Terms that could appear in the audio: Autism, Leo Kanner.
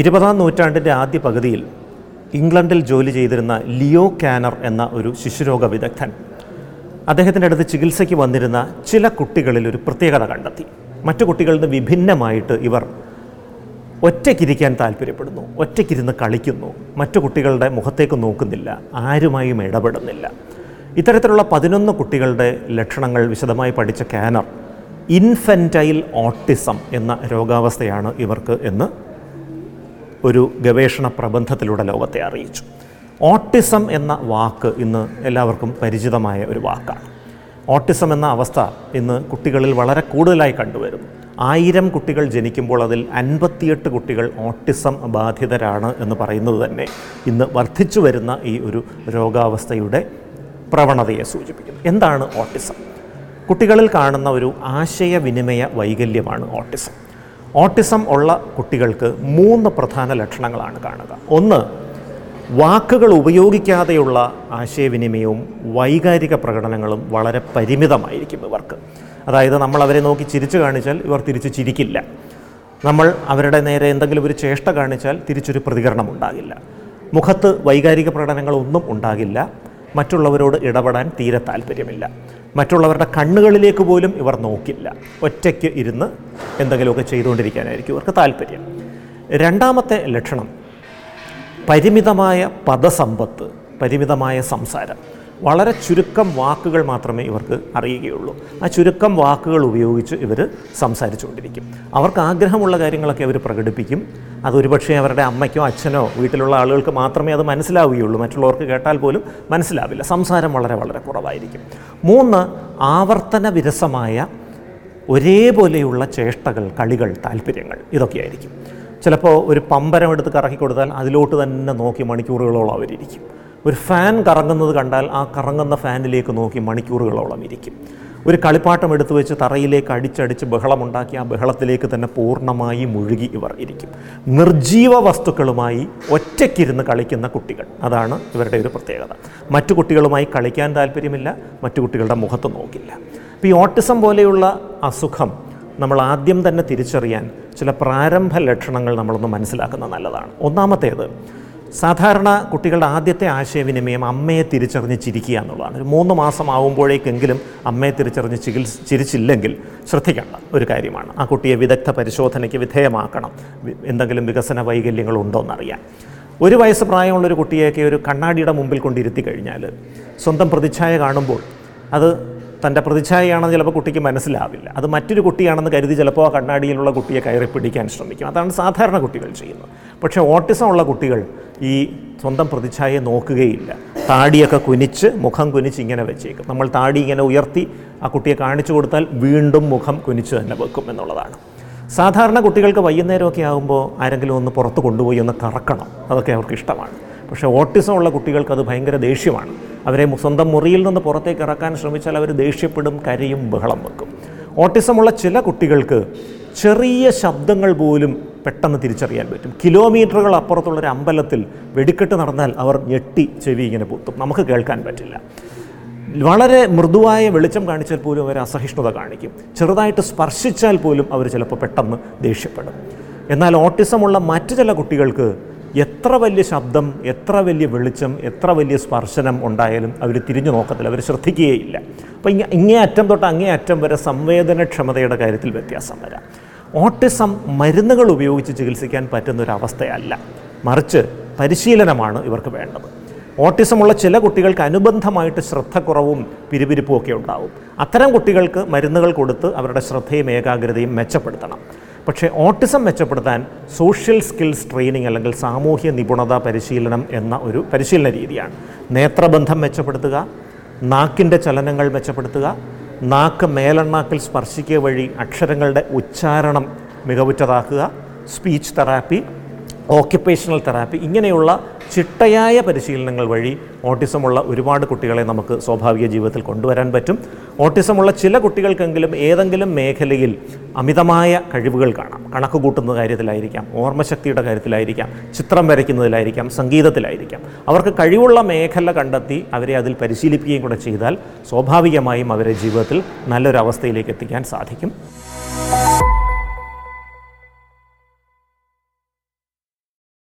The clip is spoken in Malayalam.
ഇരുപതാം നൂറ്റാണ്ടിൻ്റെ ആദ്യ പകുതിയിൽ ഇംഗ്ലണ്ടിൽ ജോലി ചെയ്തിരുന്ന ലിയോ കാനർ എന്ന ഒരു ശിശുരോഗ വിദഗ്ധൻ അദ്ദേഹത്തിൻ്റെ അടുത്ത് ചികിത്സയ്ക്ക് വന്നിരുന്ന ചില കുട്ടികളിൽ ഒരു പ്രത്യേകത കണ്ടെത്തി. മറ്റു കുട്ടികളിൽ നിന്ന് വിഭിന്നമായിട്ട് ഇവർ ഒറ്റയ്ക്കിരിക്കാൻ താല്പര്യപ്പെടുന്നു, ഒറ്റയ്ക്കിരുന്ന് കളിക്കുന്നു, മറ്റു കുട്ടികളുടെ മുഖത്തേക്ക് നോക്കുന്നില്ല, ആരുമായും ഇടപെടുന്നില്ല. ഇത്തരത്തിലുള്ള 11 കുട്ടികളുടെ ലക്ഷണങ്ങൾ വിശദമായി പഠിച്ച കാനർ ഇൻഫൻറ്റൈൽ ഓട്ടിസം എന്ന രോഗാവസ്ഥയാണ് ഇവർക്ക് എന്ന് ഒരു ഗവേഷണ പ്രബന്ധത്തിലൂടെ ലോകത്തെ അറിയിച്ചു. ഓട്ടിസം എന്ന വാക്ക് ഇന്ന് എല്ലാവർക്കും പരിചിതമായ ഒരു വാക്കാണ്. ഓട്ടിസം എന്ന അവസ്ഥ ഇന്ന് കുട്ടികളിൽ വളരെ കൂടുതലായി കണ്ടുവരുന്നു. 1000 കുട്ടികൾ ജനിക്കുമ്പോൾ അതിൽ 58 കുട്ടികൾ ഓട്ടിസം ബാധിതരാണ് എന്ന് പറയുന്നത് തന്നെ ഇന്ന് വർദ്ധിച്ചു വരുന്ന ഈ ഒരു രോഗാവസ്ഥയുടെ പ്രവണതയെ സൂചിപ്പിക്കുന്നു. എന്താണ് ഓട്ടിസം? കുട്ടികളിൽ കാണുന്ന ഒരു ആശയവിനിമയ വൈകല്യമാണ് ഓട്ടിസം. ഓട്ടിസം ഉള്ള കുട്ടികൾക്ക് 3 പ്രധാന ലക്ഷണങ്ങളാണ് കാണുക. ഒന്ന്, വാക്കുകൾ ഉപയോഗിക്കാതെയുള്ള ആശയവിനിമയവും വൈകാരിക പ്രകടനങ്ങളും വളരെ പരിമിതമായിരിക്കും ഇവർക്ക്. അതായത്, നമ്മൾ അവരെ നോക്കി ചിരിച്ചു കാണിച്ചാൽ ഇവർ തിരിച്ചു ചിരിക്കില്ല. നമ്മൾ അവരുടെ നേരെ എന്തെങ്കിലും ഒരു ചേഷ്ട കാണിച്ചാൽ തിരിച്ചൊരു പ്രതികരണം ഉണ്ടാകില്ല. മുഖത്ത് വൈകാരിക പ്രകടനങ്ങളൊന്നും ഉണ്ടാകില്ല. മറ്റുള്ളവരോട് ഇടപെടാൻ തീരെ താല്പര്യമില്ല. മറ്റുള്ളവരുടെ കണ്ണുകളിലേക്ക് പോലും ഇവർ നോക്കില്ല. ഒറ്റയ്ക്ക് ഇരുന്ന് എന്തെങ്കിലുമൊക്കെ ചെയ്തുകൊണ്ടിരിക്കാനായിരിക്കും ഇവർക്ക് താല്പര്യം. രണ്ടാമത്തെ ലക്ഷണം, പരിമിതമായ പദസമ്പത്ത്, പരിമിതമായ സംസാരം. വളരെ ചുരുക്കം വാക്കുകൾ മാത്രമേ ഇവർക്ക് അറിയുകയുള്ളൂ. ആ ചുരുക്കം വാക്കുകൾ ഉപയോഗിച്ച് ഇവർ സംസാരിച്ചു കൊണ്ടിരിക്കും. അവർക്ക് ആഗ്രഹമുള്ള കാര്യങ്ങളൊക്കെ അവർ പ്രകടിപ്പിക്കും. അതൊരുപക്ഷേ അവരുടെ അമ്മയ്ക്കോ അച്ഛനോ വീട്ടിലുള്ള ആളുകൾക്ക് മാത്രമേ അത് മനസ്സിലാവുകയുള്ളൂ. മറ്റുള്ളവർക്ക് കേട്ടാൽ പോലും മനസ്സിലാവില്ല. സംസാരം വളരെ വളരെ കുറവായിരിക്കും. 3, ആവർത്തന വിരസമായ ഒരേപോലെയുള്ള ചേഷ്ടകൾ, കളികൾ, താല്പര്യങ്ങൾ, ഇതൊക്കെയായിരിക്കും. ചിലപ്പോൾ ഒരു പമ്പരം എടുത്ത് കറക്കി കൊടുത്താൽ അതിലോട്ട് തന്നെ നോക്കി മണിക്കൂറുകളോളം അവരിയ്ക്കും. ഒരു ഫാൻ കറങ്ങുന്നത് കണ്ടാൽ ആ കറങ്ങുന്ന ഫാനിലേക്ക് നോക്കി മണിക്കൂറുകളോളം ഇരിക്കും. ഒരു കളിപ്പാട്ടം എടുത്തു വെച്ച് തറയിലേക്ക് അടിച്ചടിച്ച് ബഹളമുണ്ടാക്കി ആ ബഹളത്തിലേക്ക് തന്നെ പൂർണ്ണമായി മുഴുകി ഇവർ ഇരിക്കും. നിർജീവ വസ്തുക്കളുമായി ഒറ്റയ്ക്കിരുന്ന് കളിക്കുന്ന കുട്ടികൾ, അതാണ് ഇവരുടെ ഒരു പ്രത്യേകത. മറ്റു കുട്ടികളുമായി കളിക്കാൻ താല്പര്യമില്ല. മറ്റു കുട്ടികളുടെ മുഖത്ത് നോക്കില്ല. അപ്പോൾ ഈ ഓട്ടിസം പോലെയുള്ള അസുഖം നമ്മൾ ആദ്യം തന്നെ തിരിച്ചറിയാൻ ചില പ്രാരംഭ ലക്ഷണങ്ങൾ നമ്മളൊന്ന് മനസ്സിലാക്കുന്നത് നല്ലതാണ്. ഒന്നാമത്തേത്, സാധാരണ കുട്ടികളുടെ ആദ്യത്തെ ആശയവിനിമയം അമ്മയെ തിരിച്ചറിഞ്ഞ് ചിരിക്കുക എന്നുള്ളതാണ്. ഒരു 3 മാസം ആവുമ്പോഴേക്കെങ്കിലും അമ്മയെ തിരിച്ചറിഞ്ഞ് ചിരിച്ചില്ലെങ്കിൽ ശ്രദ്ധിക്കേണ്ട ഒരു കാര്യമാണ്. ആ കുട്ടിയെ വിദഗ്ധ പരിശോധനയ്ക്ക് വിധേയമാക്കണം, എന്തെങ്കിലും വികസന വൈകല്യങ്ങളുണ്ടോയെന്നറിയാൻ. 1 വയസ്സ് പ്രായമുള്ളൊരു കുട്ടിയൊക്കെ ഒരു കണ്ണാടിയുടെ മുമ്പിൽ കൊണ്ടിരുത്തി കഴിഞ്ഞാൽ സ്വന്തം പ്രതിച്ഛായ കാണുമ്പോൾ അത് തൻ്റെ പ്രതിച്ഛായയാണെന്ന് ചിലപ്പോൾ കുട്ടിക്ക് മനസ്സിലാവില്ല. അത് മറ്റൊരു കുട്ടിയാണെന്ന് കരുതി ചിലപ്പോൾ ആ കണ്ണാടിയിലുള്ള കുട്ടിയെ കയറി പിടിക്കാൻ ശ്രമിക്കും. അതാണ് സാധാരണ കുട്ടികൾ ചെയ്യുന്നത്. പക്ഷേ ഓട്ടിസം ഉള്ള കുട്ടികൾ ഈ സ്വന്തം പ്രതിച്ഛായയെ നോക്കുകയില്ല. താടിയൊക്കെ കുനിച്ച്, മുഖം കുനിച്ച് ഇങ്ങനെ വെച്ചേക്കും. നമ്മൾ താടി ഇങ്ങനെ ഉയർത്തി ആ കുട്ടിയെ കാണിച്ചു കൊടുത്താൽ വീണ്ടും മുഖം കുനിച്ച് തന്നെ വെക്കും എന്നുള്ളതാണ്. സാധാരണ കുട്ടികൾക്ക് വൈകുന്നേരമൊക്കെ ആകുമ്പോൾ ആരെങ്കിലും ഒന്ന് പുറത്ത് കൊണ്ടുപോയി ഒന്ന് കറക്കണം, അതൊക്കെ അവർക്ക് ഇഷ്ടമാണ്. പക്ഷേ ഓട്ടിസം ഉള്ള കുട്ടികൾക്ക് അത് ഭയങ്കര ദേഷ്യമാണ്. അവരെ സ്വന്തം മുറിയിൽ നിന്ന് പുറത്തേക്ക് ഇറക്കാൻ ശ്രമിച്ചാൽ അവർ ദേഷ്യപ്പെടും, കരയും, ബഹളം വെക്കും. ഓട്ടിസമുള്ള ചില കുട്ടികൾക്ക് ചെറിയ ശബ്ദങ്ങൾ പോലും പെട്ടെന്ന് തിരിച്ചറിയാൻ പറ്റും. കിലോമീറ്ററുകൾ അപ്പുറത്തുള്ളൊരു അമ്പലത്തിൽ വെടിക്കെട്ട് നടന്നാൽ അവർ ഞെട്ടി ചെവി ഇങ്ങനെ പൊത്തും, നമുക്ക് കേൾക്കാൻ പറ്റില്ല. വളരെ മൃദുവായ വെളിച്ചം കാണിച്ചാൽ പോലും അവർ അസഹിഷ്ണുത കാണിക്കും. ചെറുതായിട്ട് സ്പർശിച്ചാൽ പോലും അവർ ചിലപ്പോൾ പെട്ടെന്ന് ദേഷ്യപ്പെടും. എന്നാൽ ഓട്ടിസമുള്ള മറ്റു ചില കുട്ടികൾക്ക് എത്ര വലിയ ശബ്ദം, എത്ര വലിയ വെളിച്ചം, എത്ര വലിയ സ്പർശനം ഉണ്ടായാലും അവർ തിരിഞ്ഞു നോക്കത്തില്ല, അവർ ശ്രദ്ധിക്കുകയില്ല. അപ്പോൾ ഇങ്ങേയറ്റം തൊട്ട് അങ്ങേയറ്റം വരെ സംവേദനക്ഷമതയുടെ കാര്യത്തിൽ വ്യത്യാസം വരാം. ഓട്ടിസം മരുന്നുകൾ ഉപയോഗിച്ച് ചികിത്സിക്കാൻ പറ്റുന്നൊരവസ്ഥയല്ല, മറിച്ച് പരിശീലനമാണ് ഇവർക്ക് വേണ്ടത്. ഓട്ടിസമുള്ള ചില കുട്ടികൾക്ക് അനുബന്ധമായിട്ട് ശ്രദ്ധക്കുറവും പിരിപിരിപ്പും ഒക്കെ ഉണ്ടാവും. അത്തരം കുട്ടികൾക്ക് മരുന്നുകൾ കൊടുത്ത് അവരുടെ ശ്രദ്ധയും ഏകാഗ്രതയും മെച്ചപ്പെടുത്തണം. പക്ഷേ ഓട്ടിസം മെച്ചപ്പെടുത്താൻ സോഷ്യൽ സ്കിൽസ് ട്രെയിനിങ് അല്ലെങ്കിൽ സാമൂഹ്യ നിപുണത പരിശീലനം എന്ന ഒരു പരിശീലന രീതിയാണ്. നേത്രബന്ധം മെച്ചപ്പെടുത്തുക, നാക്കിൻ്റെ ചലനങ്ങൾ മെച്ചപ്പെടുത്തുക, നാക്ക് മേലെണ്ണാക്കിൽ സ്പർശിക്കുക വഴി അക്ഷരങ്ങളുടെ ഉച്ചാരണം മികവുറ്റതാക്കുക, സ്പീച്ച് തെറാപ്പി, ഓക്യുപ്പേഷണൽ തെറാപ്പി, ഇങ്ങനെയുള്ള ചിട്ടയായ പരിശീലനങ്ങൾ വഴി ഓട്ടിസമുള്ള ഒരുപാട് കുട്ടികളെ നമുക്ക് സ്വാഭാവിക ജീവിതത്തിൽ കൊണ്ടുവരാൻ പറ്റും. ഓട്ടിസമുള്ള ചില കുട്ടികൾക്കെങ്കിലും ഏതെങ്കിലും മേഖലയിൽ അമിതമായ കഴിവുകൾ കാണാം. കണക്ക് കൂട്ടുന്ന കാര്യത്തിലായിരിക്കാം, ഓർമ്മശക്തിയുടെ കാര്യത്തിലായിരിക്കാം, ചിത്രം വരയ്ക്കുന്നതിലായിരിക്കാം, സംഗീതത്തിലായിരിക്കാം. അവർക്ക് കഴിവുള്ള മേഖല കണ്ടെത്തി അവരെ അതിൽ പരിശീലിപ്പിക്കുകയും കൂടെ ചെയ്താൽ സ്വാഭാവികമായും അവരെ ജീവിതത്തിൽ നല്ലൊരവസ്ഥയിലേക്ക് എത്തിക്കാൻ സാധിക്കും.